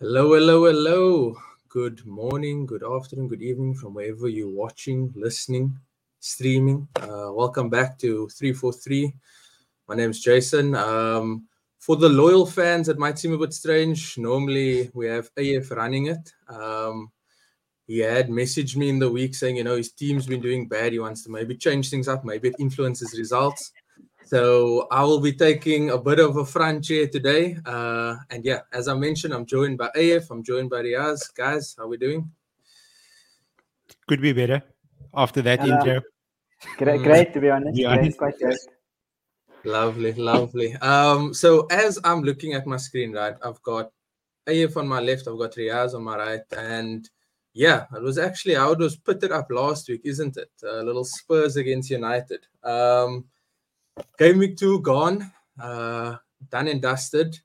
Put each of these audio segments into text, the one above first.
Hello, hello, hello. Good morning, good afternoon, good evening from wherever you're watching, listening, streaming. Welcome back to 343. My name's Jason. For the loyal fans, it might seem a bit strange. Normally, we have AF running it. He had messaged me in the week saying, you know, his team's been doing bad. He wants to maybe change things up. Maybe it influences results. So I will be taking a bit of a front chair today. And yeah, as I mentioned, I'm joined by AF. I'm joined by Diaz. Guys, how are we doing? Could be better after that intro. Great, to be honest. Quite great. Lovely, lovely. So as I'm looking at my screen, right, I've got AF on my left. I've got Diaz on my right. And yeah, it was actually how it was pitted up last week, isn't it? A little Spurs against United. Game week 2 gone, done and dusted.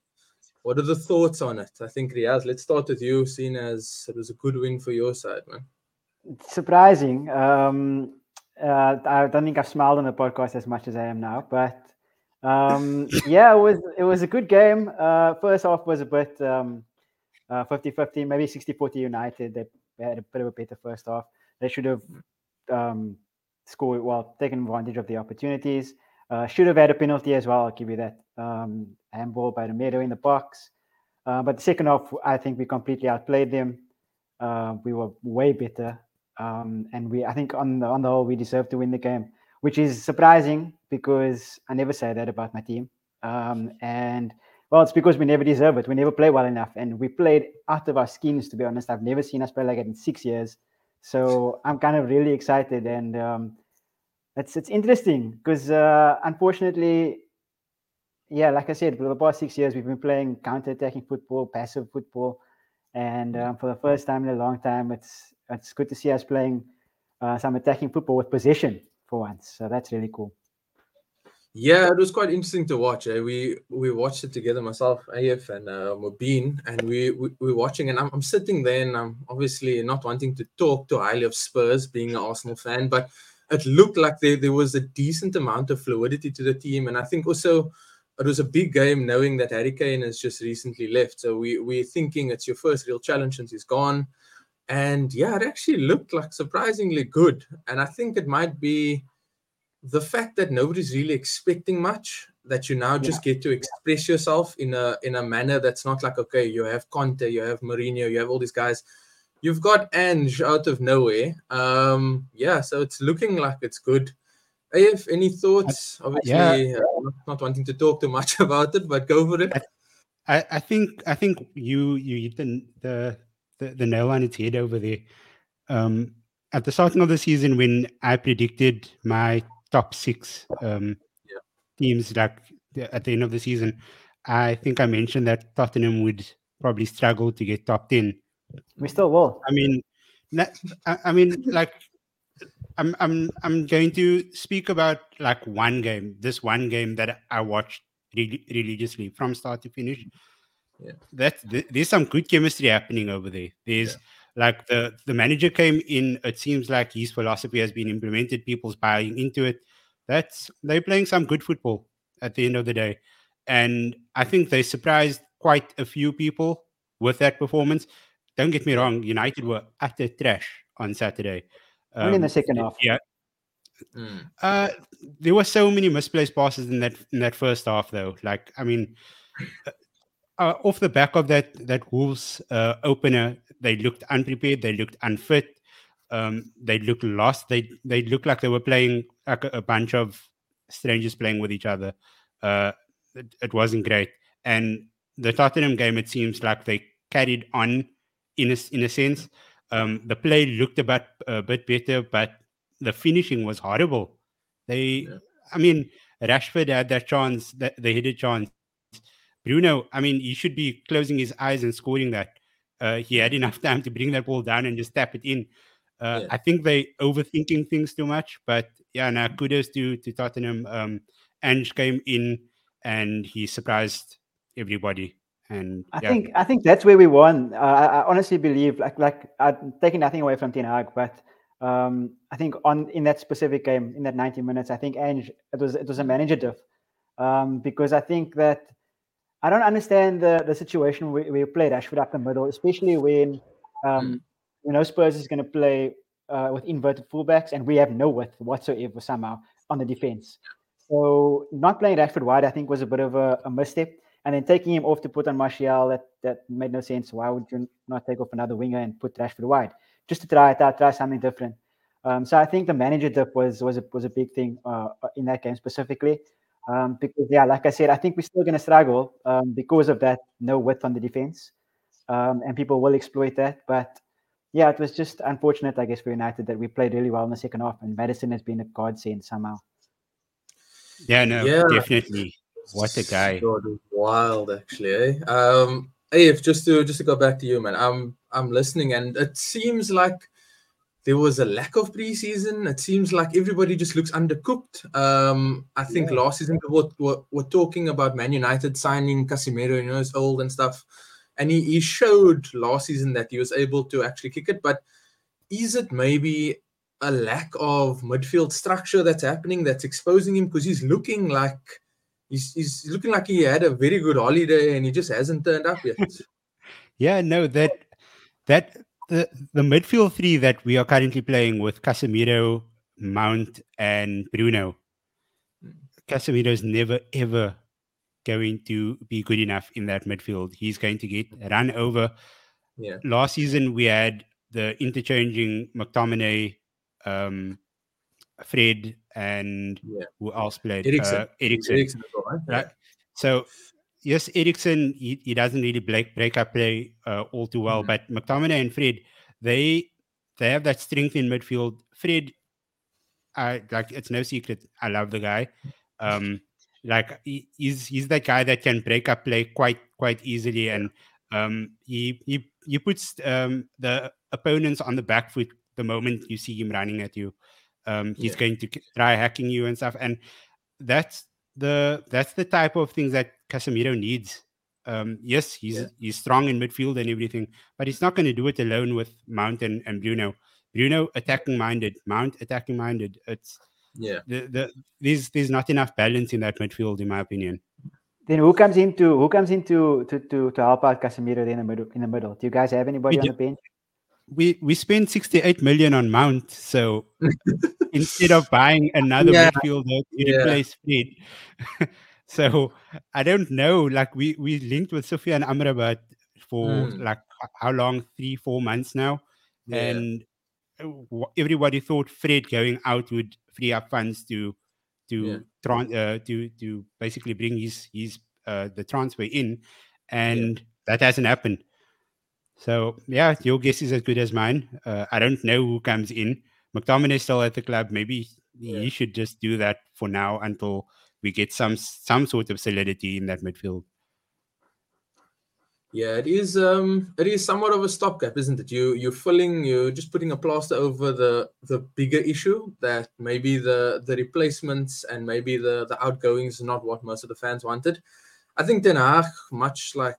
What are the thoughts on it? I think, Riaz, let's start with you, seeing as it was a good win for your side, man. It's surprising. I don't think I've smiled on the podcast as much as I am now, but yeah, it was a good game. First half was a bit 50-50, maybe 60-40 United. They had a bit of a better first half. They should have scored well, taken advantage of the opportunities. Should have had a penalty as well, I'll give you that. Handball by the Meadow in the box. But the second half, I think we completely outplayed them. We were way better. And I think on the whole, we deserved to win the game, which is surprising because I never say that about my team. And, well, it's because we never deserve it. We never play well enough. And we played out of our skins, to be honest. I've never seen us play like it in 6 years. So I'm kind of really excited and... It's interesting because, unfortunately, yeah, like I said, for the past 6 years, we've been playing counter-attacking football, passive football. And for the first time in a long time, it's good to see us playing some attacking football with possession for once. So that's really cool. Yeah, it was quite interesting to watch. We watched it together, myself, AF, and Mobeen, and we were watching, and I'm sitting there, and I'm obviously not wanting to talk too highly of Spurs, being an Arsenal fan, but it looked like there was a decent amount of fluidity to the team. And I think also it was a big game knowing that Harry Kane has just recently left. So we're thinking it's your first real challenge since he's gone. And yeah, it actually looked like surprisingly good. And I think it might be the fact that nobody's really expecting much, that you now just get to express yourself in a manner that's not like, okay, you have Conte, you have Mourinho, you have all these guys. You've got Ange out of nowhere. Yeah, so it's looking like it's good. AF, any thoughts? Obviously, not wanting to talk too much about it, but go for it. I think you hit the nail on its head over there. At the starting of the season, when I predicted my top 6 teams, like at the end of the season, I think I mentioned that Tottenham would probably struggle to get top 10. We still will. I'm going to speak about like one game. This one game that I watched religiously from start to finish. Yeah. There's some good chemistry happening over there. There's like the manager came in. It seems like his philosophy has been implemented. People's buying into it. They're playing some good football at the end of the day, and I think they surprised quite a few people with that performance. Don't get me wrong, United were utter trash on Saturday. Only in the second half. Yeah. Mm. There were so many misplaced passes in that first half, though. Like, I mean, off the back of that Wolves opener, they looked unprepared. They looked unfit. They looked lost. They looked like they were playing like a bunch of strangers playing with each other. It wasn't great. And the Tottenham game, it seems like they carried on. In a sense, the play looked a bit better, but the finishing was horrible. Rashford had that chance, the headed chance. Bruno, he should be closing his eyes and scoring that. He had enough time to bring that ball down and just tap it in. I think they overthinking things too much, but kudos to Tottenham. Ange came in and he surprised everybody. And I think that's where we won. I honestly believe, like I'm taking nothing away from Ten Hag, but I think in that specific game, in that 90 minutes, I think Ange, it was a manager diff, because I think that I don't understand the situation where you play Rashford up the middle, especially when Spurs is going to play with inverted fullbacks and we have no width whatsoever somehow on the defense. So not playing Rashford wide, I think, was a bit of a misstep. And then taking him off to put on Martial, that made no sense. Why would you not take off another winger and put Rashford wide? Just to try it out, try something different. So I think the manager dip was a big thing in that game specifically. Because, like I said, I think we're still going to struggle because of that no width on the defense. And people will exploit that. But, it was just unfortunate, I guess, for United that we played really well in the second half. And Maddison has been a godsend somehow. Definitely. What a guy. Wild, actually, eh? If just to go back to you, man, I'm listening, and it seems like there was a lack of preseason. It seems like everybody just looks undercooked. I think last season we're talking about Man United signing Casemiro, he's old and stuff, and he showed last season that he was able to actually kick it. But is it maybe a lack of midfield structure that's happening that's exposing him? Because he's looking like he's looking like he had a very good holiday and he just hasn't turned up yet. The midfield three that we are currently playing with Casemiro, Mount, and Bruno. Casemiro is never ever going to be good enough in that midfield. He's going to get run over. Yeah. Last season we had the interchanging McTominay, Fred, and who else played? Ericsson. Right? So, yes, Ericsson, he doesn't really break up play all too well, but McTominay and Fred, they have that strength in midfield. Fred, it's no secret, I love the guy. He's that guy that can break up play quite easily, and he puts the opponents on the back foot the moment you see him running at you. He's going to try hacking you and stuff, and that's the type of things that Casemiro needs. Yes, he's strong in midfield and everything, but he's not going to do it alone with Mount and Bruno. Bruno attacking minded, Mount attacking minded. It's there's not enough balance in that midfield, in my opinion. Then who comes in to help out Casemiro in the middle? Do you guys have anybody on the bench? We spent 68 million on Mount, so instead of buying another midfielder to replace Fred. So I don't know. We linked with Sofia and Amrabat for how long? 3-4 months now, and everybody thought Fred going out would free up funds to basically bring his the transfer in, and that hasn't happened. So, your guess is as good as mine. I don't know who comes in. McTominay is still at the club. Maybe he should just do that for now until we get some sort of solidity in that midfield. Yeah, it is somewhat of a stopgap, isn't it? You're just putting a plaster over the bigger issue that maybe the replacements and maybe the outgoings are not what most of the fans wanted. I think Ten Hag, much like...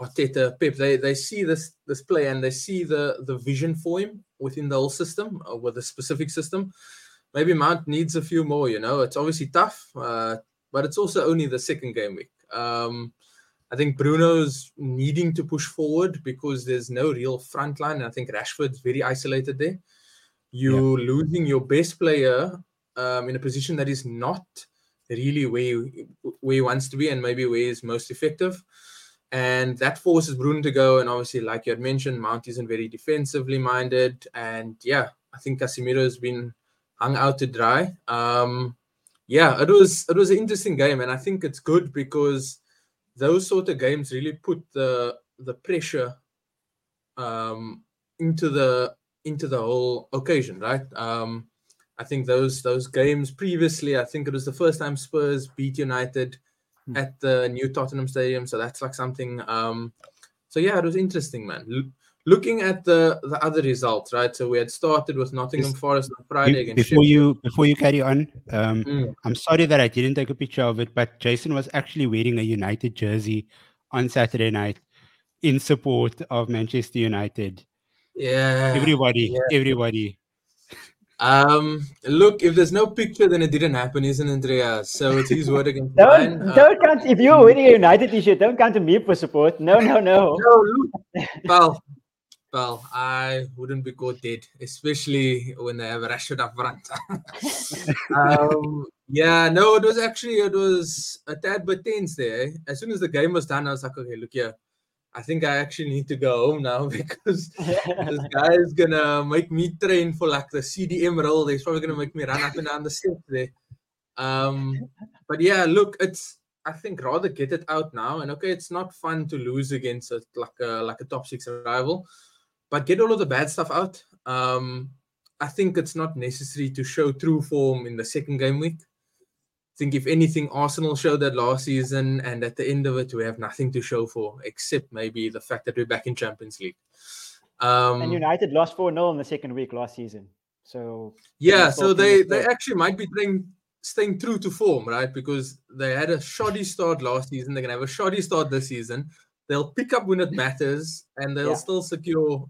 Arteta, Pep, they see this play and they see the vision for him within the whole system, or with a specific system. Maybe Mount needs a few more, It's obviously tough, but it's also only the second game week. I think Bruno's needing to push forward because there's no real front line, and I think Rashford's very isolated there. You're losing your best player in a position that is not really where he wants to be and maybe where he's most effective. And that forces Bruno to go. And obviously, like you had mentioned, Mount isn't very defensively minded. And I think Casemiro has been hung out to dry. It was an interesting game. And I think it's good because those sort of games really put the pressure into the whole occasion, right? I think those games previously, I think it was the first time Spurs beat United at the new Tottenham Stadium, so that's like something. It was interesting, man. Looking at the other results, right? So we had started with Nottingham Forest on Friday against Sheffield. Before you carry on, I'm sorry that I didn't take a picture of it, but Jason was actually wearing a United jersey on Saturday night in support of Manchester United. Yeah, everybody. Look, if there's no picture, then it didn't happen, isn't it, Andrea? So it's his word against mine. Don't count. If you're wearing a United t-shirt, don't count on me for support. No. No, pal, I wouldn't be caught dead, especially when they have Rashford up front. It was a tad bit tense there. As soon as the game was done, I was like, okay, look here. I think I actually need to go home now because this guy is going to make me train for like the CDM role. He's probably going to make me run up and down the steps there. I think rather get it out now. And okay, it's not fun to lose against a top six rival, but get all of the bad stuff out. I think it's not necessary to show true form in the second game week. I think if anything, Arsenal showed that last season, and at the end of it, we have nothing to show for, except maybe the fact that we're back in Champions League. And United lost 4-0 in the second week last season. So they actually might be staying true to form, right? Because they had a shoddy start last season. They're going to have a shoddy start this season. They'll pick up when it matters, and they'll still secure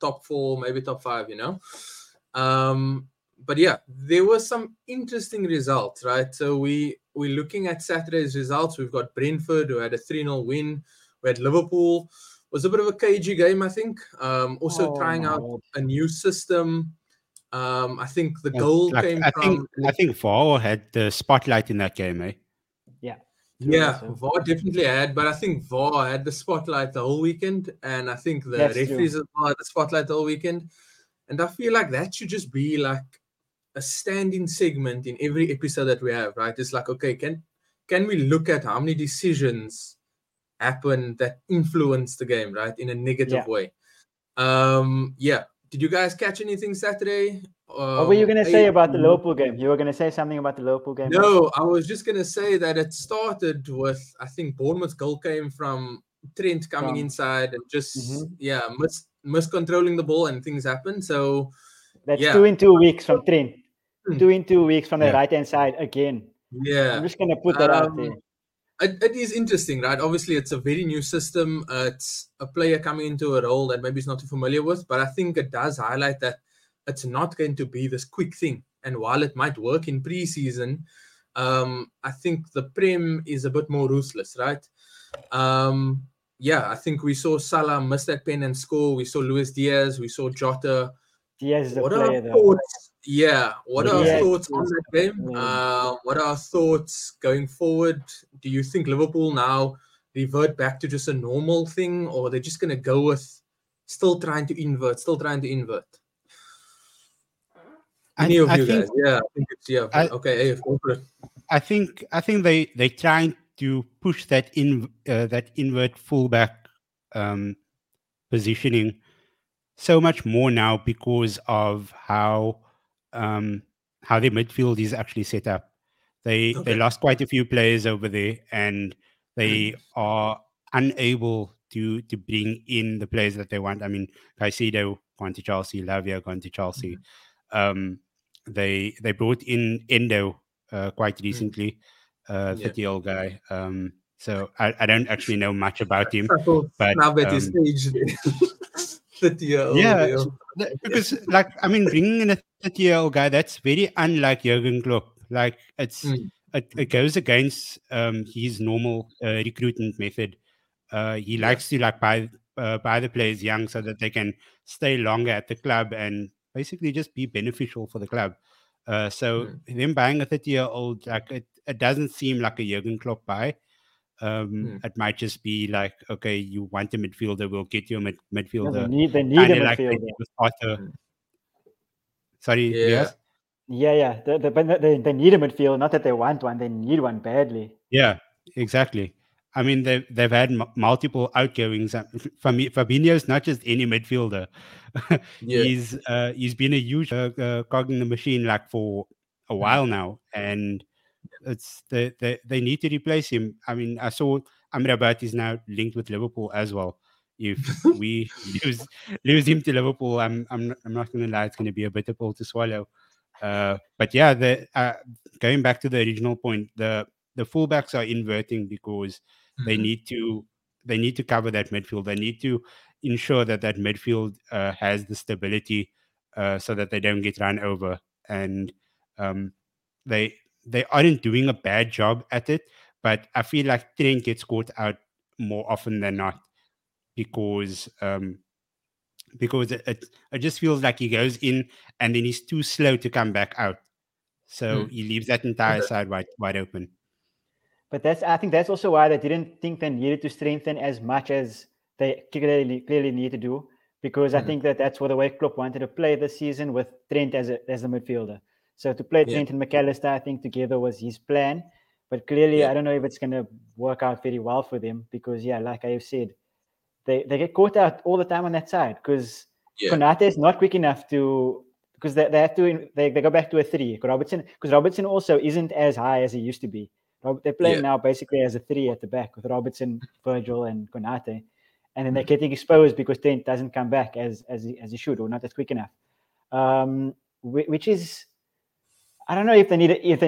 top four, maybe top five, you know? But yeah, there were some interesting results, right? So we're looking at Saturday's results. We've got Brentford, who had a 3-0 win. We had Liverpool. It was a bit of a cagey game, I think. Trying out a new system. I think the goal came from... I think VAR had the spotlight in that game, eh? Yeah. Yeah, VAR definitely had. But I think VAR had the spotlight the whole weekend. And I think the referees had the spotlight the whole weekend. And I feel like that should just be like a standing segment in every episode that we have, right? It's like, okay, can we look at how many decisions happen that influence the game, right, in a negative way? Did you guys catch anything Saturday? What were you going to say about the Liverpool game? You were going to say something about the Liverpool game? No, I was just going to say that it started with, I think, Bournemouth's goal came from Trent coming inside and just, miscontrolling the ball, and things happen. So that's 2 in 2 weeks from Trent. 2 in 2 weeks from the right-hand side again. Yeah. I'm just going to put that out there. It is interesting, right? Obviously, it's a very new system. It's a player coming into a role that maybe he's not too familiar with, but I think it does highlight that it's not going to be this quick thing. And while it might work in pre-season, I think the Prem is a bit more ruthless, right? I think we saw Salah miss that pen and score. We saw Luis Diaz. We saw Jota. Diaz is the player, though. Yeah. What are our thoughts on that game? What are our thoughts going forward? Do you think Liverpool now revert back to just a normal thing, or they're just going to go with still trying to invert? Any of you guys? Yeah. I think they're trying to push that invert fullback positioning so much more now because of how their midfield is actually set up. They lost quite a few players over there, and they are unable to bring in the players that they want. I mean, Caicedo gone to Chelsea, Lavia gone to Chelsea. They brought in Endo quite recently. 30-year-old guy. So I don't actually know much about him. But now that he's aged, 30-year-old. Yeah, because bringing in a 30-year-old guy, that's very unlike Jurgen Klopp. Like it goes against his normal recruitment method. He likes to buy the players young so that they can stay longer at the club and basically just be beneficial for the club. Them buying a 30-year-old it doesn't seem like a Jurgen Klopp buy. It might just be like, okay, you want a midfielder, we'll get you a midfielder. They need a midfielder. Sorry, yes? Yeah. They need a midfielder. Not that they want one, they need one badly. Yeah, exactly. I mean, they've had multiple outgoings. Fabinho's not just any midfielder. He's been a huge cog in the machine for a while now, and it's they need to replace him. I mean, I saw Amrabat is now linked with Liverpool as well. If we lose him to Liverpool, I'm not going to lie, it's going to be a bitter pill to swallow. Going back to the original point, the fullbacks are inverting because they need to cover that midfield. They need to ensure that midfield has the stability so that they don't get run over. and they aren't doing a bad job at it, but I feel like Trent gets caught out more often than not because it just feels like he goes in and then he's too slow to come back out. So he leaves that entire side wide open. But I think that's also why they didn't think they needed to strengthen as much as they clearly need to do, because I think that's what the way Klopp wanted to play this season, with Trent as a midfielder. So to play Trent and McAllister, I think together was his plan. But clearly, I don't know if it's going to work out very well for them because, like I have said, they get caught out all the time on that side because Konate is not quick enough to... Because they have to, they go back to a 3. Because Robertson also isn't as high as he used to be. They're playing now basically as a 3 at the back with Robertson, Virgil, and Konate, and then they're getting exposed because Trent doesn't come back as he should, or not as quick enough. Which is, I don't know if they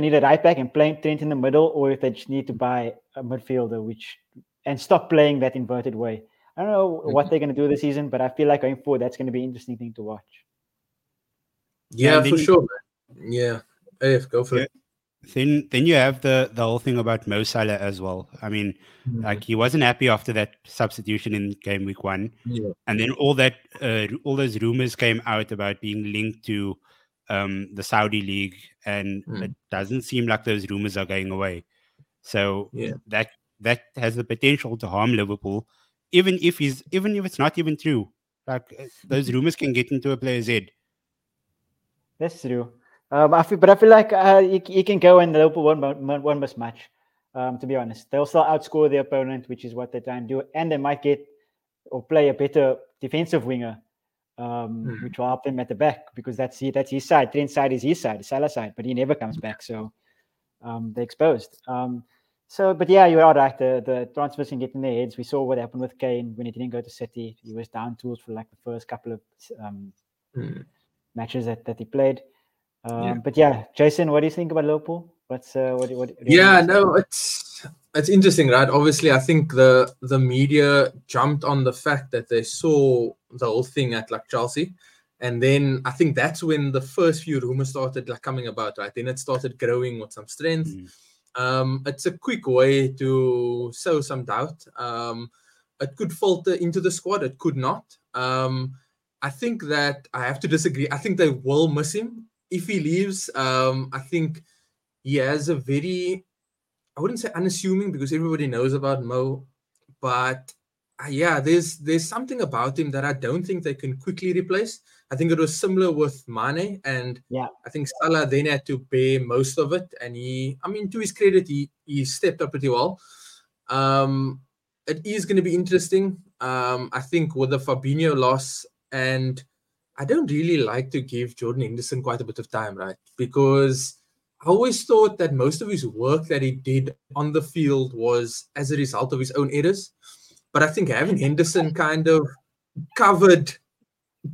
need a right back and playing Trent in the middle, or if they just need to buy a midfielder and stop playing that inverted way. I don't know what they're going to do this season, but I feel like going forward that's going to be an interesting thing to watch. Yeah, for sure, man. Yeah. AF, go for it. Then you have the whole thing about Mo Salah as well. I mean, like he wasn't happy after that substitution in game week 1. Yeah. And then all those rumors came out about being linked to the Saudi league, and it doesn't seem like those rumors are going away. So that has the potential to harm Liverpool, even if it's not even true. Like those rumors can get into a player's head. That's true. I feel like he can go and Liverpool won't miss much, to be honest. They'll still outscore their opponent, which is what they try and do. And they might get or play a better defensive winger, which will help them at the back, because that's his side. Trent's side is his side, Salah's side, but he never comes back. So they're exposed. But you are right. The transfers can get in their heads. We saw what happened with Kane when he didn't go to City. He was down tools for like the first couple of matches that he played. Jason, what do you think about Liverpool? It's interesting, right? Obviously, I think the media jumped on the fact that they saw the whole thing at like Chelsea, and then I think that's when the first few rumors started like coming about, right? Then it started growing with some strength. It's a quick way to sow some doubt. It could filter into the squad, it could not. I think that I have to disagree. I think they will miss him if he leaves. I think he has a very, I wouldn't say unassuming, because everybody knows about Mo, but there's something about him that I don't think they can quickly replace. I think it was similar with Mane, and I think Salah then had to bear most of it. And to his credit, he stepped up pretty well. It is going to be interesting. I think with the Fabinho loss, and I don't really like to give Jordan Henderson quite a bit of time, right? Because I always thought that most of his work that he did on the field was as a result of his own errors. But I think having Henderson kind of covered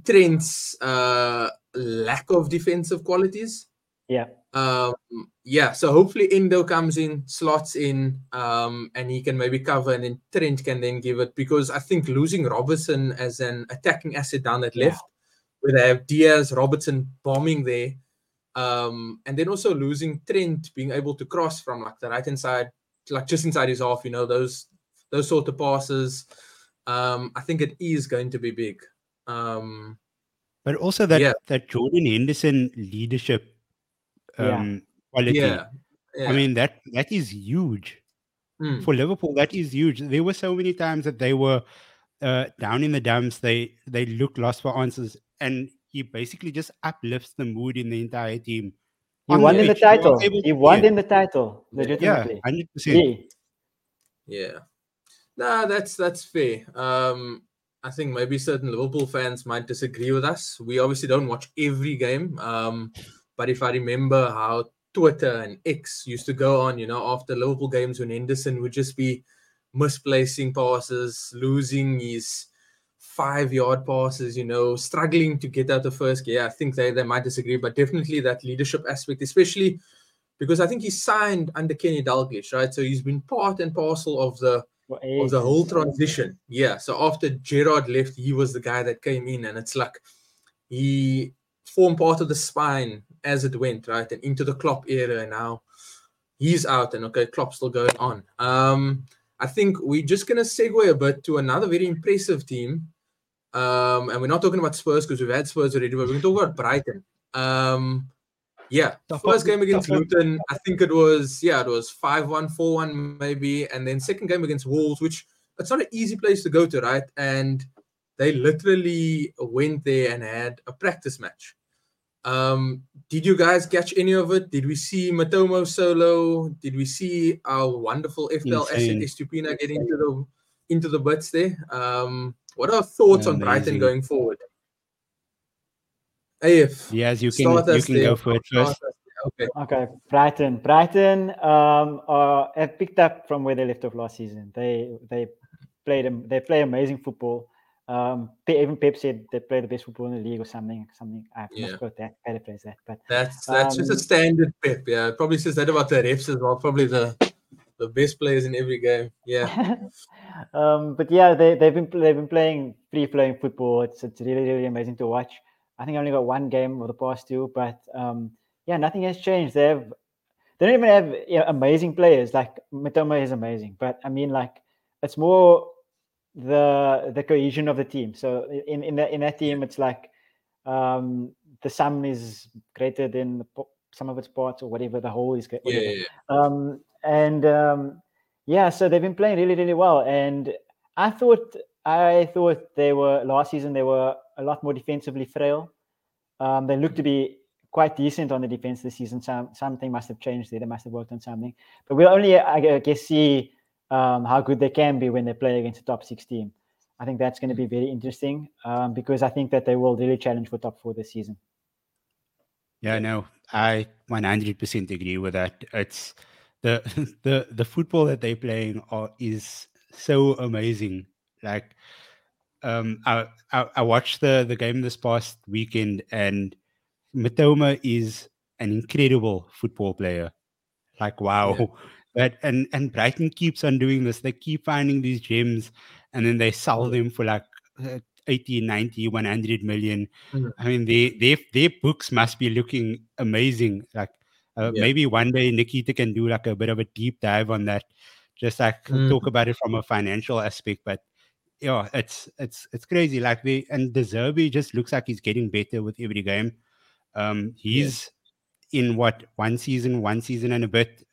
Trent's lack of defensive qualities. So hopefully Endo comes in, slots in, and he can maybe cover, and then Trent can then give it, because I think losing Robertson as an attacking asset down that left, where they have Diaz, Robertson bombing there, and then also losing Trent being able to cross from like the right-hand side, like just inside his half, those sort of passes. I think it is going to be big. But also that Jordan Henderson leadership quality. I mean, that is huge. For Liverpool, that is huge. There were so many times that they were down in the dumps. They looked lost for answers, and he basically just uplifts the mood in the entire team. He won the title. Legitimately. 100%. Yeah. No, that's fair. I think maybe certain Liverpool fans might disagree with us. We obviously don't watch every game. But if I remember how Twitter and X used to go on, after Liverpool games, when Henderson would just be misplacing passes, losing his 5-yard passes, struggling to get out the first gear. I think they might disagree, but definitely that leadership aspect, especially because I think he signed under Kenny Dalglish, right? So he's been part and parcel of the whole transition. Yeah. So after Gerrard left, he was the guy that came in, and it's like he formed part of the spine as it went, right, and into the Klopp era. Now he's out, and okay, Klopp's still going on. I think we're just going to segue a bit to another very impressive team. And we're not talking about Spurs because we've had Spurs already, but we're going to talk about Brighton. Yeah, first game against Luton, I think it was 5-1, 4-1 maybe. And then second game against Wolves, which it's not an easy place to go to, right? And they literally went there and had a practice match. Did you guys catch any of it? Did we see Mitoma solo? Did we see our wonderful FPL asset Estupina get into the butts there? What are our thoughts on Brighton going forward? AF. Yes, you can go for it first. Okay, Brighton. Have picked up from where they left off last season. They play amazing football. Even Pep said they play the best football in the league or something. I must quote that. Paraphrase that. But that's just a standard Pep. Yeah, it probably says that about the refs as well. Probably the best players in every game. Yeah. But yeah, they've been playing free-flowing football. It's really, really amazing to watch. I think I only got one game over the past two, but nothing has changed. They don't even have amazing players. Like Mitoma is amazing, but I mean, like, it's more the cohesion of the team. So in that team, it's like the sum is greater than the sum of its parts, or whatever, the whole is greater. Yeah. So they've been playing really, really well. And I thought they were last season. They were a lot more defensively frail. They look to be quite decent on the defense this season. Something must have changed there. They must have worked on something. But we'll only, I guess, see how good they can be when they play against a top six team. I think that's going to be very interesting because I think that they will really challenge for top four this season. Yeah, no, I 100% agree with that. It's the football that they're playing is so amazing. Like, I watched the game this past weekend, and Mitoma is an incredible football player. Like, wow. Yeah. But, and Brighton keeps on doing this. They keep finding these gems, and then they sell them for like 80, 90, 100 million. Mm-hmm. I mean, their books must be looking amazing. Like, maybe one day Nikita can do like a bit of a deep dive on that. Just like talk about it from a financial aspect, but yeah, it's crazy. Like, and De Zerbi just looks like he's getting better with every game. He's in one season and a bit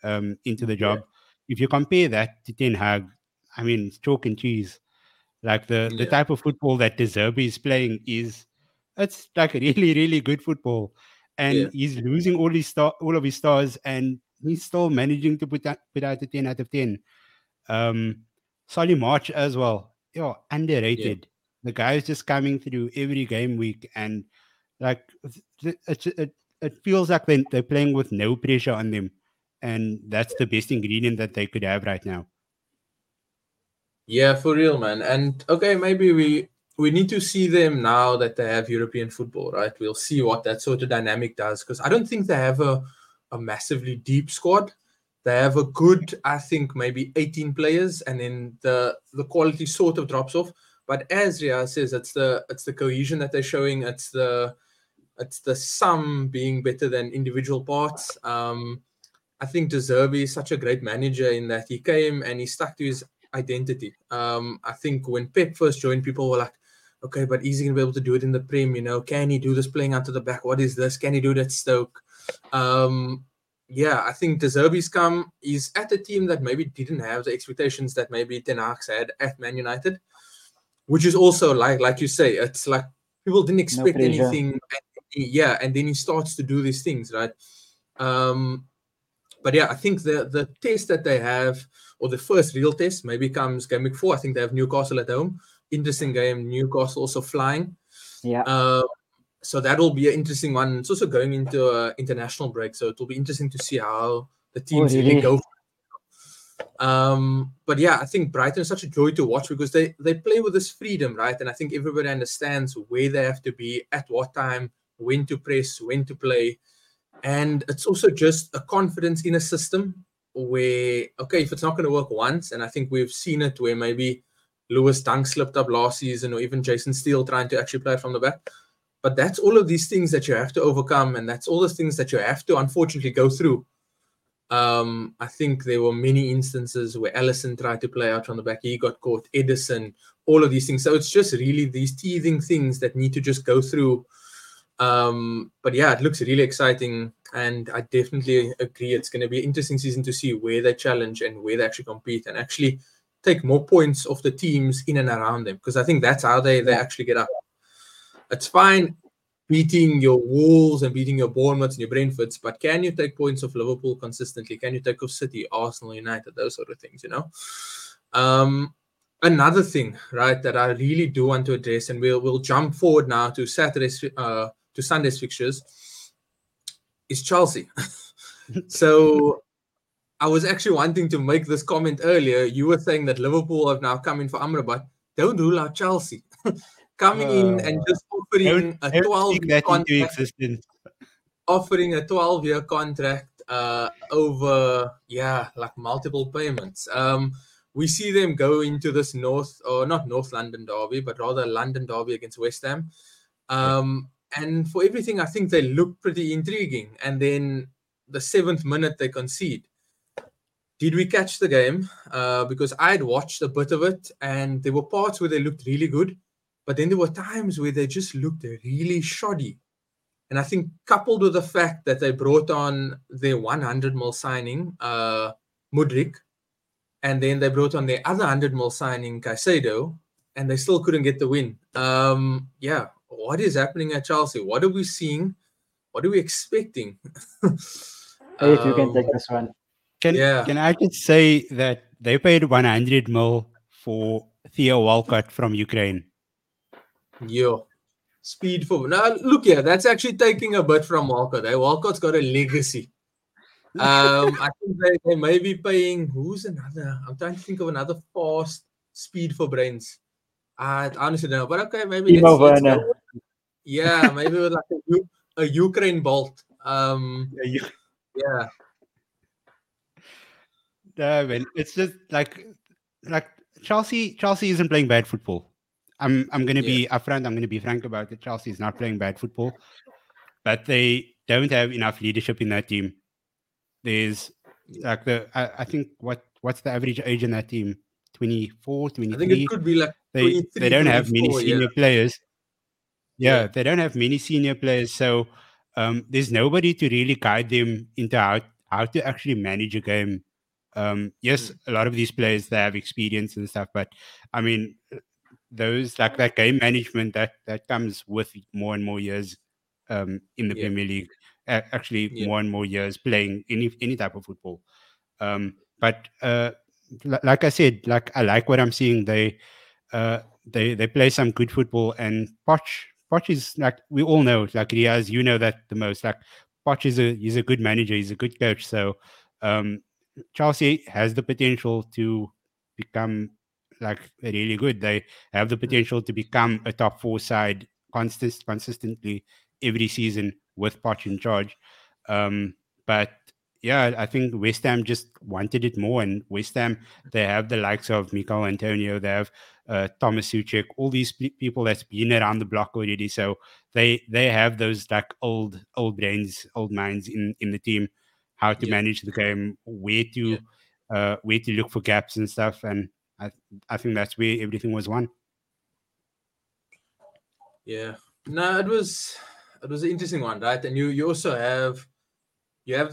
into the job. Yeah. If you compare that to Ten Hag, I mean, it's chalk and cheese. Like the type of football that De Zerbi is playing it's like a really, really good football. And he's losing all of his stars, and he's still managing to put out a 10 out of 10. Solly March as well. Yeah, underrated. Yeah. The guy is just coming through every game week, and like it feels like they're playing with no pressure on them, and that's the best ingredient that they could have right now. Yeah, for real, man. And okay, maybe we need to see them now that they have European football, right? We'll see what that sort of dynamic does, because I don't think they have a massively deep squad. They have a good, I think, maybe 18 players, and then the quality sort of drops off. But as Ria says, it's the cohesion that they're showing. It's the sum being better than individual parts. I think De Zerbi is such a great manager in that he came and he stuck to his identity. I think when Pep first joined, people were like, okay, but is he going to be able to do it in the Prem? You know, can he do this playing out to the back? What is this? Can he do that Stoke? Yeah, I think De Zerbi's come. He's at a team that maybe didn't have the expectations that maybe Ten Hag's had at Man United, which is also like you say, it's like people didn't expect anything. And then he starts to do these things, right? But yeah, I think the test that they have, or the first real test, maybe comes game week 4. I think they have Newcastle at home. Interesting game. Newcastle also flying. Yeah. So that will be an interesting one. It's also going into an international break, so it will be interesting to see how the teams really go. But yeah, I think Brighton is such a joy to watch because they play with this freedom, right? And I think everybody understands where they have to be, at what time, when to press, when to play. And it's also just a confidence in a system where, okay, if it's not going to work once, and I think we've seen it where maybe Lewis Dunk slipped up last season, or even Jason Steele trying to actually play from the back. But that's all of these things that you have to overcome, and that's all the things that you have to, unfortunately, go through. I think there were many instances where Allison tried to play out on the back. He got caught, Edison, all of these things. So it's just really these teething things that need to just go through. But yeah, it looks really exciting. And I definitely agree it's going to be an interesting season to see where they challenge and where they actually compete and actually take more points off the teams in and around them. Because I think that's how they actually get up. It's fine beating your Wolves and beating your Bournemouths and your Brentfords, but can you take points off Liverpool consistently? Can you take off City, Arsenal, United, those sort of things, you know? Another thing, right, that I really do want to address, and we'll jump forward now to Sunday's fixtures, is Chelsea. So I was actually wanting to make this comment earlier. You were saying that Liverpool have now come in for Amrabat. Don't rule out Chelsea. Coming in and just offering a 12-year contract, over like multiple payments. We see them go into this not North London derby, but rather London derby against West Ham. And for everything, I think they look pretty intriguing. And then the 7th minute they concede. Did we catch the game? Because I had watched a bit of it, and there were parts where they looked really good. But then there were times where they just looked really shoddy. And I think coupled with the fact that they brought on their 100 mil signing, Mudrik, and then they brought on their other 100 mil signing, Caicedo, and they still couldn't get the win. What is happening at Chelsea? What are we seeing? What are we expecting? If you can take this one. Can I just say that they paid 100 mil for Theo Walcott from Ukraine? Yo, speed forward. Now, look here, that's actually taking a bit from Walcott. Walcott's got a legacy. I think they may be paying. Who's another? I'm trying to think of another fast speed for brains. I honestly don't know, but okay, maybe. Maybe with like a Ukraine bolt. No, man, it's just like Chelsea isn't playing bad football. I'm going to be upfront. I'm going to be frank about it. Chelsea is not playing bad football, but they don't have enough leadership in that team. There's like I think what's the average age in that team? 24, 23. I think it could be like they don't have many senior players. They don't have many senior players. So there's nobody to really guide them into how to actually manage a game. A lot of these players, they have experience and stuff, but I mean, those like that game management that comes with more and more years in the Premier League, more and more years playing any type of football. Like I said, like I like what I'm seeing. They play some good football, and Poch is like we all know, like Diaz, you know that the most. Like Poch is he's a good manager, he's a good coach. So Chelsea has the potential to become really good. They have the potential to become a top four side consistently every season with Poch in charge. I think West Ham just wanted it more. And West Ham, they have the likes of Mikel Antonio, they have Thomas Suchek, all these people that's been around the block already. So they have those old brains, old minds in the team, how to manage the game, where to look for gaps and stuff. And I think that's where everything was won. Yeah. No, it was an interesting one, right? And you also have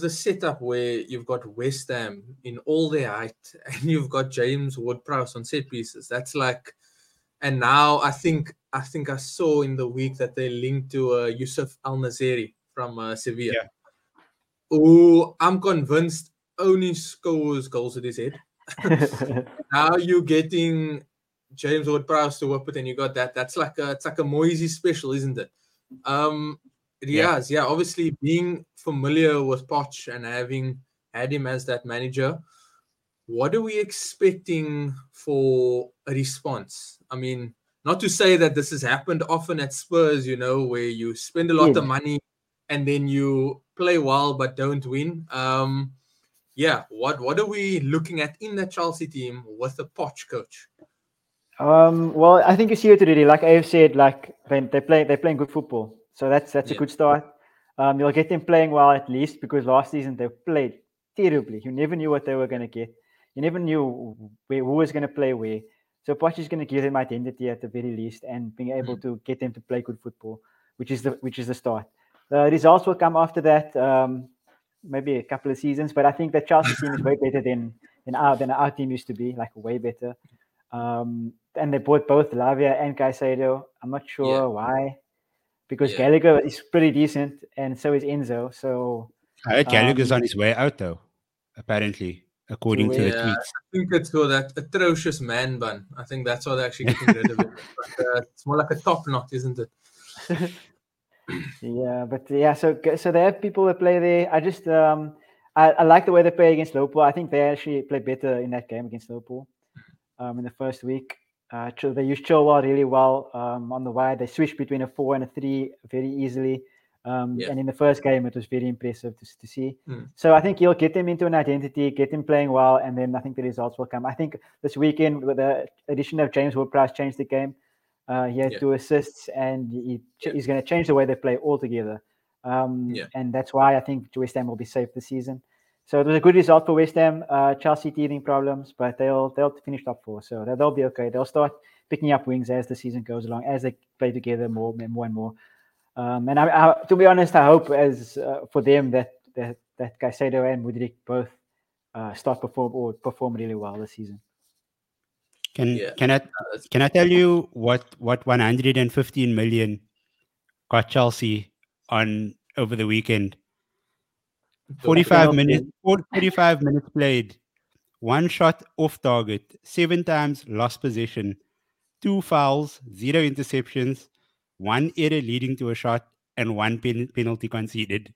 the setup where you've got West Ham in all their height, and you've got James Ward-Prowse on set pieces. That's and now I think I saw in the week that they linked to Yusuf Al-Nazeri from Sevilla. Yeah. Oh, I'm convinced only scores goals with his head. Now you're getting James Ward-Prowse to work with, and you got that. That's it's like a Moisey special, isn't it? Diaz, obviously being familiar with Poch and having had him as that manager, what are we expecting for a response? I mean, not to say that this has happened often at Spurs, you know, where you spend a lot of money and then you play well but don't win. What are we looking at in the Chelsea team with the Poch coach? Well, I think it's here to do. Like I have said, like they're playing good football, so that's a good start. You'll get them playing well at least, because last season they played terribly. You never knew what they were going to get. You never knew who was going to play where. So Poch is going to give them identity at the very least, and being able to get them to play good football, which is the start. The results will come after that, maybe a couple of seasons. But I think that Chelsea team is way better than our team used to be, like way better. And they bought both Lavia and Caicedo. I'm not sure why, because Gallagher is pretty decent, and so is Enzo. So I heard Gallagher's on his way out, though, apparently. According to the tweets, I think it's called that atrocious man bun. I think that's why they're actually getting rid of it. But, it's more like a top knot, isn't it? So they have people that play there. I just I like the way they play against Liverpool. I think they actually played better in that game against Liverpool in the first week. They used Chilwell really well on the wide. They switched between a 4 and a 3 very easily. And in the first game, it was very impressive to see. So I think you'll get them into an identity, get them playing well, and then I think the results will come. I think this weekend, with the addition of James Ward-Prowse, changed the game. He had 2 assists, and he's going to change the way they play altogether. And that's why I think West Ham will be safe this season. So it was a good result for West Ham. Chelsea teething problems, but they'll finish top 4, so they'll be okay. They'll start picking up wings as the season goes along, as they play together more and more. And I, to be honest, I hope as for them that Caicedo and Mudrik both perform really well this season. Can I tell you what 115 million got Chelsea on over the weekend? 45 minutes played, 1 shot off target, 7 times lost possession, 2 fouls, 0 interceptions. 1 error leading to a shot, and 1 penalty conceded.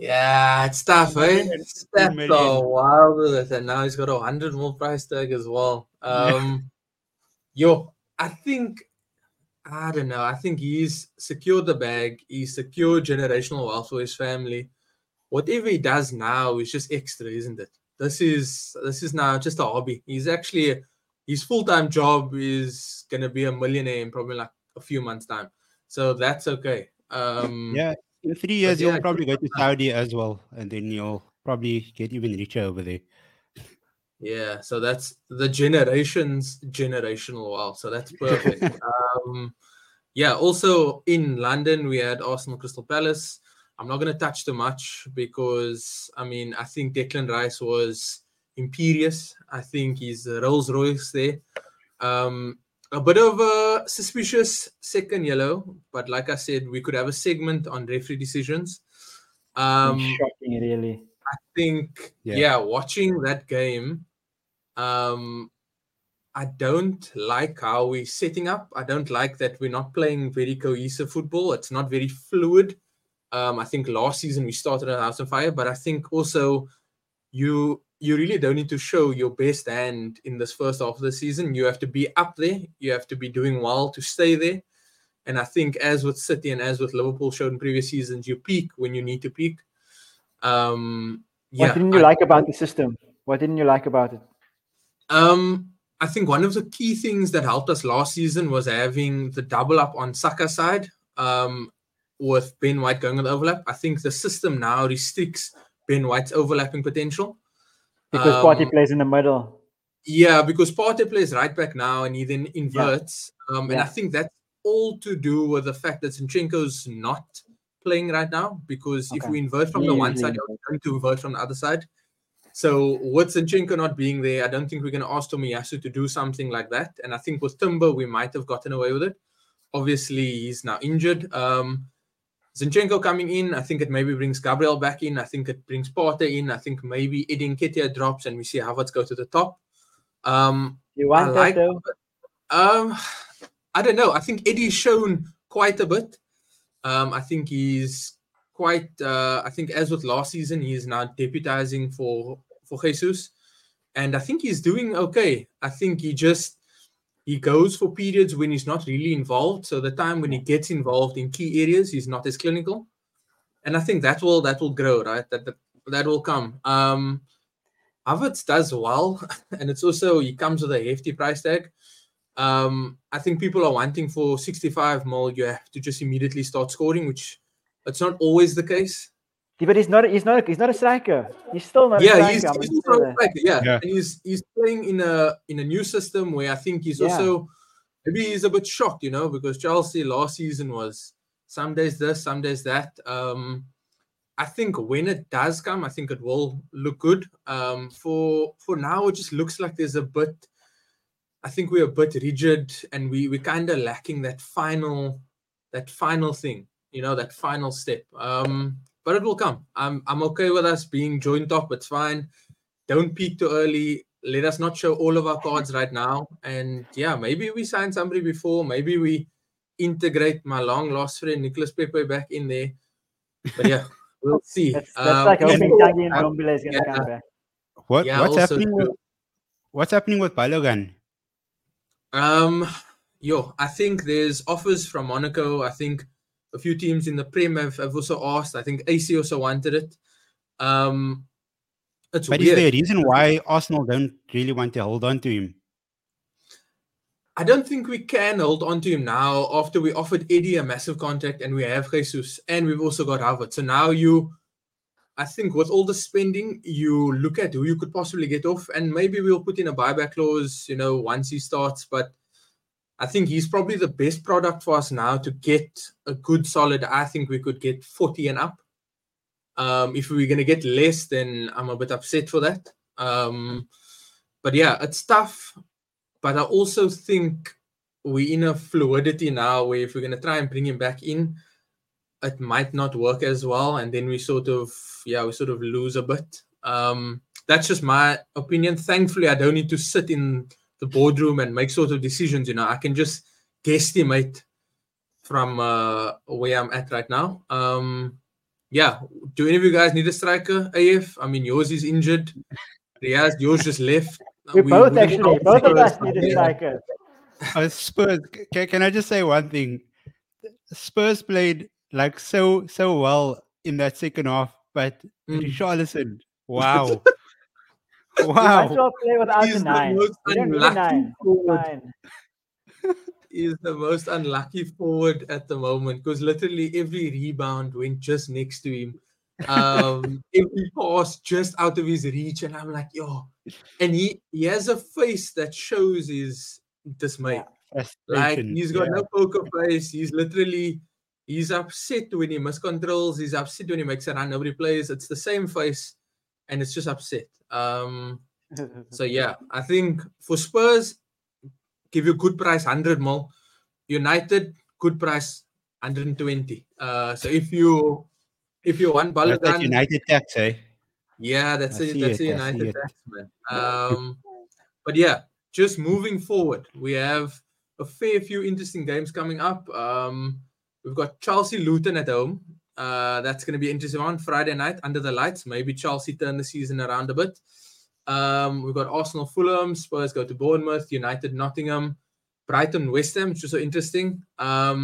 Yeah, it's tough, eh? It's tough, though. Wild. And now he's got 100 more price tag as well. I don't know. I think he's secured the bag. He's secured generational wealth for his family. Whatever he does now is just extra, isn't it? This is now just a hobby. He's actually... His full-time job is going to be a millionaire in probably like a few months' time. So that's okay. In 3 years, you'll probably go to Saudi as well. And then you'll probably get even richer over there. Yeah, so that's the generation's generational wealth. So that's perfect. Also in London, we had Arsenal Crystal Palace. I'm not going to touch too much because, I think Declan Rice was... imperious. I think he's Rolls Royce there. A bit of a suspicious second yellow, but like I said, we could have a segment on referee decisions. Shocking, really. I think, watching that game, I don't like how we're setting up. I don't like that we're not playing very cohesive football. It's not very fluid. I think last season we started on house on fire, but I think also you really don't need to show your best hand in this first half of the season. You have to be up there. You have to be doing well to stay there. And I think as with City and as with Liverpool showed in previous seasons, you peak when you need to peak. What didn't you like about the system? What didn't you like about it? I think one of the key things that helped us last season was having the double up on Saka's side with Ben White going on the overlap. I think the system now restricts Ben White's overlapping potential. Because Partey plays in the middle. Yeah, because Partey plays right back now and he then inverts. Yeah. And I think that's all to do with the fact that Zinchenko's not playing right now. Because if we invert from the one side, you're going to invert from the other side. So with Zinchenko not being there, I don't think we're going to ask Tomiyasu to do something like that. And I think with Timber, we might have gotten away with it. Obviously, he's now injured. Zinchenko coming in, I think it maybe brings Gabriel back in. I think it brings Partey in. I think maybe Edin Ketia drops and we see Havertz go to the top. You want that though? I don't know. I think Eddie's shown quite a bit. I think he's quite... I think as with last season, he's now deputizing for Jesus. And I think he's doing okay. I think he goes for periods when he's not really involved. So the time when he gets involved in key areas, he's not as clinical. And I think that will grow, right? That will come. Havertz does well, and it's also, he comes with a hefty price tag. I think people are wanting for 65 mil, you have to just immediately start scoring, which it's not always the case. Yeah, but he's not a striker. He's still not a striker. He's still not a striker. Yeah. And he's playing in a new system where I think he's also, maybe he's a bit shocked, you know, because Chelsea last season was some days this, some days that. I think when it does come, I think it will look good. For now, it just looks like there's a bit, I think we're a bit rigid and we're kind of lacking that final thing, you know, that final step. But it will come. I'm okay with us being joint top. It's fine. Don't peak too early. Let us not show all of our cards right now. And yeah, maybe we sign somebody before. Maybe we integrate my long lost friend Nicolas Pepe back in there. But yeah, we'll see. That's like hoping Tanguy Ndombele is going to come back. What's happening with Balogun? I think there's offers from Monaco. I think a few teams in the Prem have also asked. I think AC also wanted it. Is there a reason why Arsenal don't really want to hold on to him? I don't think we can hold on to him now after we offered Eddie a massive contract and we have Jesus and we've also got Havertz. So now I think with all the spending, you look at who you could possibly get off and maybe we'll put in a buyback clause, you know, once he starts. But I think he's probably the best product for us now to get a good solid. I think we could get 40 and up. If we're going to get less, then I'm a bit upset for that. But yeah, it's tough. But I also think we're in a fluidity now where if we're going to try and bring him back in, it might not work as well. And then we sort of lose a bit. That's just my opinion. Thankfully, I don't need to sit in the boardroom and make sort of decisions, you know. I can just guesstimate from where I'm at right now. Do any of you guys need a striker, AF? I mean, yours is injured. Riaz, yours just left. Both of us need a striker. Spurs, can I just say one thing? Spurs played like so well in that second half, but Richarlison, wow. Wow. He play without the nine. He's the most unlucky forward at the moment because literally every rebound went just next to him. Every pass just out of his reach. And I'm like, yo. And he has a face that shows his dismay. Yeah. Like, he's got no poker face. He's upset when he miscontrols. He's upset when he makes a run. Nobody plays. It's the same face. And it's just upset. I think for Spurs, give you good price, 100 more. United, good price, 120. So if you want Balogun, that's United tax, eh? Yeah, that's a United tax, man. But yeah, just moving forward, we have a fair few interesting games coming up. We've got Chelsea Luton at home. That's going to be interesting on Friday night under the lights. Maybe Chelsea turn the season around a bit. We've got Arsenal Fulham, Spurs go to Bournemouth, United Nottingham, Brighton West Ham, which is so interesting. But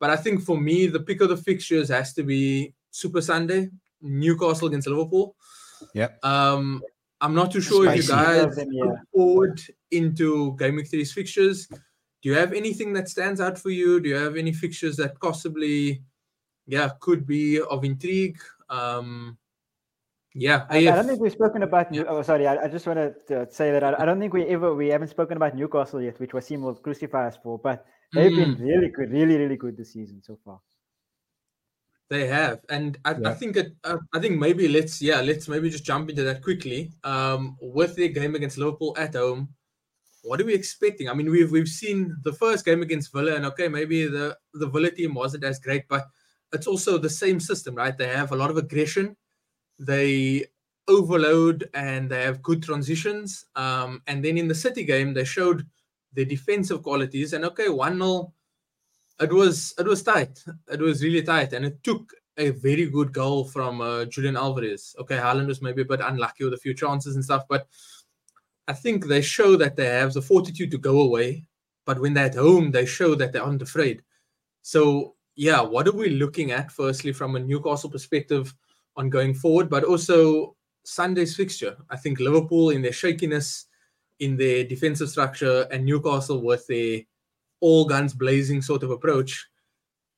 I think for me, the pick of the fixtures has to be Super Sunday, Newcastle against Liverpool. Yeah. I'm not too sure if you guys look forward into Game Week 3's fixtures. Do you have anything that stands out for you? Do you have any fixtures that possibly... yeah, could be of intrigue. I don't think we've spoken about... I just want to say that I don't think we haven't spoken about Newcastle yet, which Wasim will crucify us for, but they've been really good, really, really good this season so far. They have. And I think maybe let's maybe just jump into that quickly. With their game against Liverpool at home, what are we expecting? I mean, we've seen the first game against Villa, and okay, maybe the Villa team wasn't as great, but it's also the same system, right? They have a lot of aggression. They overload and they have good transitions. And then in the City game, they showed their defensive qualities. And okay, 1-0, it was tight. It was really tight. And it took a very good goal from Julian Alvarez. Okay, Haaland was maybe a bit unlucky with a few chances and stuff. But I think they show that they have the fortitude to go away. But when they're at home, they show that they aren't afraid. So... yeah, what are we looking at, firstly, from a Newcastle perspective on going forward, but also Sunday's fixture, I think Liverpool in their shakiness, in their defensive structure, and Newcastle with their all guns blazing sort of approach.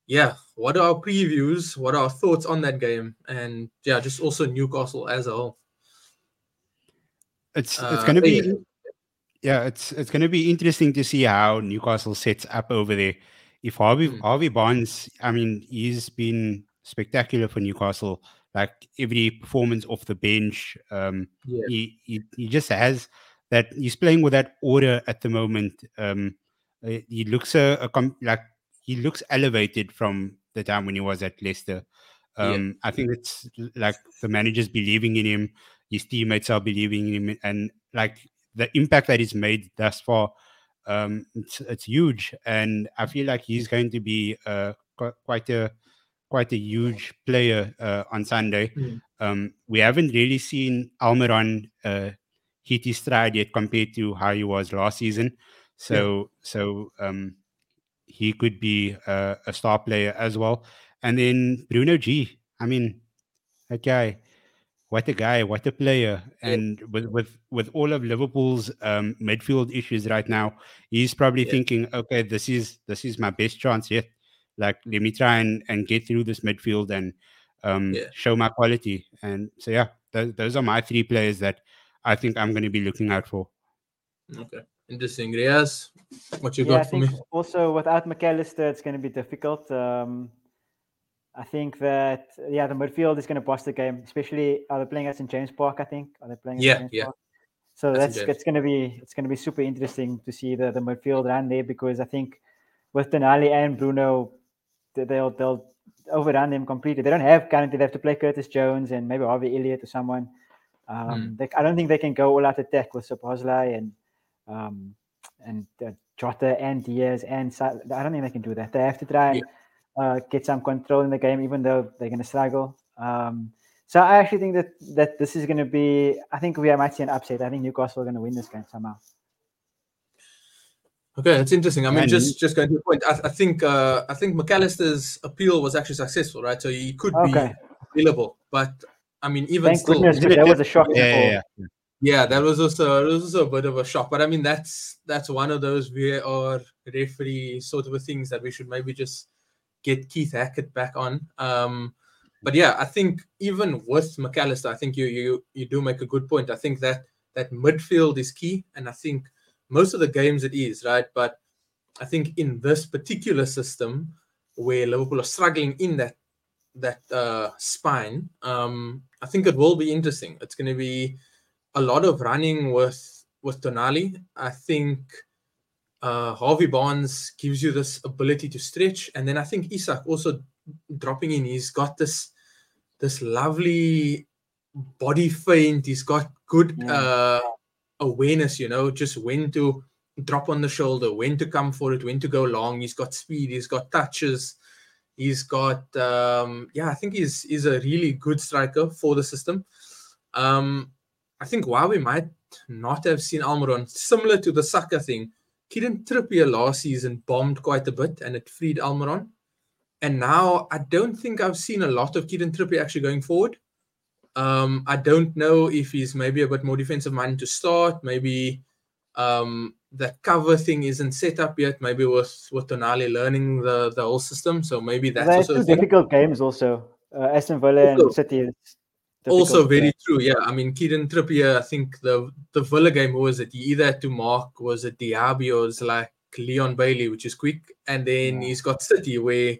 Yeah, what are our previews? What are our thoughts on that game? And yeah, just also Newcastle as a whole. It's going to be it's going to be interesting to see how Newcastle sets up over there. If Harvey Barnes, I mean, he's been spectacular for Newcastle. Like every performance off the bench, he just has that. He's playing with that aura at the moment. He looks he looks elevated from the time when he was at Leicester. I think it's like the manager's believing in him, his teammates are believing in him, and like the impact that he's made thus far, it's huge. And I feel like he's going to be quite a huge player on Sunday. We haven't really seen Almiron hit his stride yet compared to how he was last season. So he could be a star player as well. And then Bruno G. I mean, that guy, what a player. And with all of Liverpool's midfield issues right now, he's probably thinking, okay, this is my best chance yet. Like, let me try and get through this midfield and show my quality. And so, yeah, those are my three players that I think I'm going to be looking out for. Okay. Interesting. Riaz, what you got for me? Also, without McAllister, it's going to be difficult. I think that, the midfield is going to boss the game, especially are they playing at St. James Park, I think? Park? So it's going to be super interesting to see the midfield run there, because I think with Denali and Bruno, they'll overrun them completely. They don't have currently. They have to play Curtis Jones and maybe Harvey Elliott or someone. I don't think they can go all out attack with Szoboszlai and Jota and Diaz and I don't think they can do that. They have to try and get some control in the game, even though they're going to struggle. So I actually think that this is going to be. I think we might see an upset. I think Newcastle are going to win this game somehow. Okay, that's interesting. I mean, just going to your point, I think McAllister's appeal was actually successful, right? So he could be available, but I mean, even still, that was a shock. Yeah, that was also a bit of a shock. But I mean, that's one of those VAR referee sort of things that we should maybe just get Keith Hackett back on. But yeah, I think even with McAllister, I think you do make a good point. I think that midfield is key, and I think. Most of the games it is, right? But I think in this particular system where Liverpool are struggling in that spine, I think it will be interesting. It's going to be a lot of running with Tonali. I think Harvey Barnes gives you this ability to stretch. And then I think Isak also dropping in. He's got this lovely body feint. He's got good... awareness, just when to drop on the shoulder, when to come for it, when to go long. He's got speed, he's got touches, he's got I think he's a really good striker for the system. I think while we might not have seen Almiron, similar to the Saka thing, Kieran Trippier last season bombed quite a bit and it freed Almiron. And now I don't think I've seen a lot of Kieran Trippier actually going forward. I don't know if he's maybe a bit more defensive minded to start. Maybe that cover thing isn't set up yet. Maybe with Tonali learning the whole system. So maybe that's also two difficult games also. Aston Villa and City. Also very true. Yeah, I mean Kieran Trippier. I think the Villa game was it. He either had to mark was it Diaby or was like Leon Bailey, which is quick, and then he's got City where.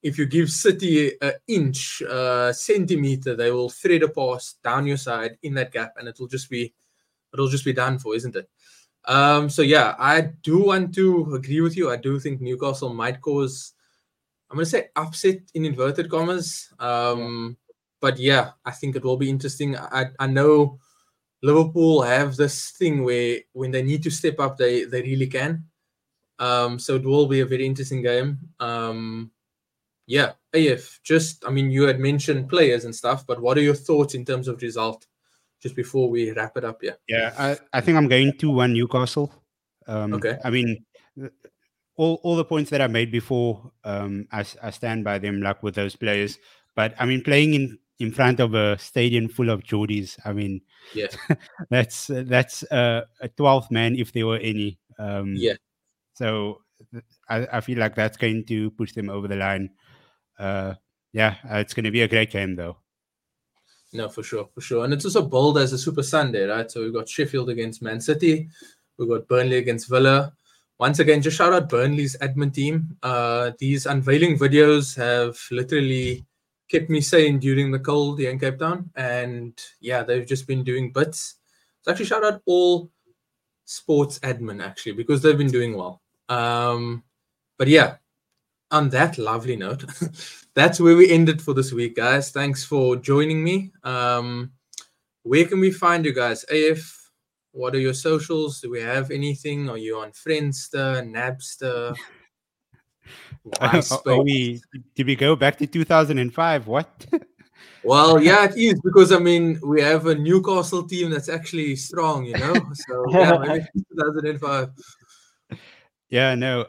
If you give City an inch, a centimeter, they will thread a pass down your side in that gap, and it'll just be done for, isn't it? So yeah, I do want to agree with you. I do think Newcastle might cause, I'm going to say upset in inverted commas. But yeah, I think it will be interesting. I know Liverpool have this thing where when they need to step up, they really can. So it will be a very interesting game. Yeah, AF, you had mentioned players and stuff, but what are your thoughts in terms of result just before we wrap it up? Yeah, I think I'm going 2-1 Newcastle. Okay. I mean, all the points that I made before, I stand by them, like with those players. But I mean, playing in in front of a stadium full of Geordies. I mean, yeah, that's a 12th man if there were any. So I feel like that's going to push them over the line. It's going to be a great game though. No, for sure. And it's also bold as a Super Sunday, right? So we've got Sheffield against Man City. We've got Burnley against Villa. Once again, just shout out Burnley's admin team. These unveiling videos have literally kept me sane during the cold here in Cape Town. And yeah, they've just been doing bits. So actually shout out all sports admin, actually, because they've been doing well. But yeah, on that lovely note, that's where we ended for this week, guys. Thanks for joining me. Where can we find you guys? AF, what are your socials? Do we have anything? Are you on Friendster, Napster? Did we go back to 2005? What? Well, yeah, it is, because I mean, we have a Newcastle team that's actually strong, you know? So yeah, maybe 2005. Yeah, no,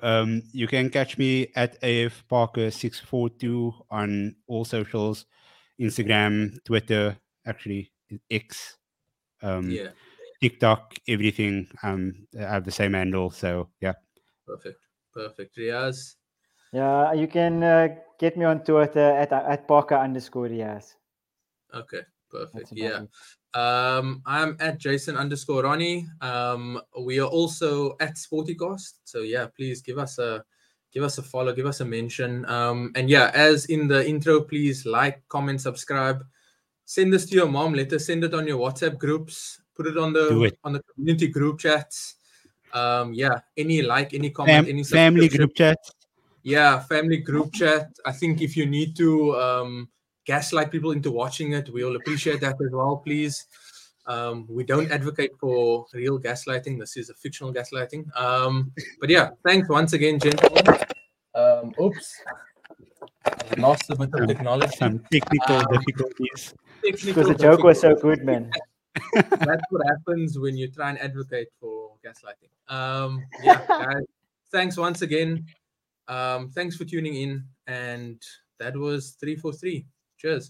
you can catch me at AFParker642 on all socials, Instagram, Twitter, actually, X, TikTok, everything. I have the same handle, so yeah. Perfect. Riaz? Yeah, you can get me on Twitter at Parker_Riaz. Okay, perfect, yeah. I'm at Jason_Ronnie. We are also at Sportycast, so yeah, please give us a follow, give us a mention, and yeah, as in the intro, please like, comment, subscribe, send this to your mom, let her send it on your WhatsApp groups, put it on the community group chats, any comment, any family group chat, I think if you need to gaslight people into watching it, we all appreciate that as well, please. We don't advocate for real gaslighting. This is a fictional gaslighting. But yeah, thanks once again, gentlemen. Lost a bit of technology. Some technical difficulties. Because the joke was so good, man. That's what happens when you try and advocate for gaslighting. Guys, thanks once again. Thanks for tuning in. And that was 343. Cheers.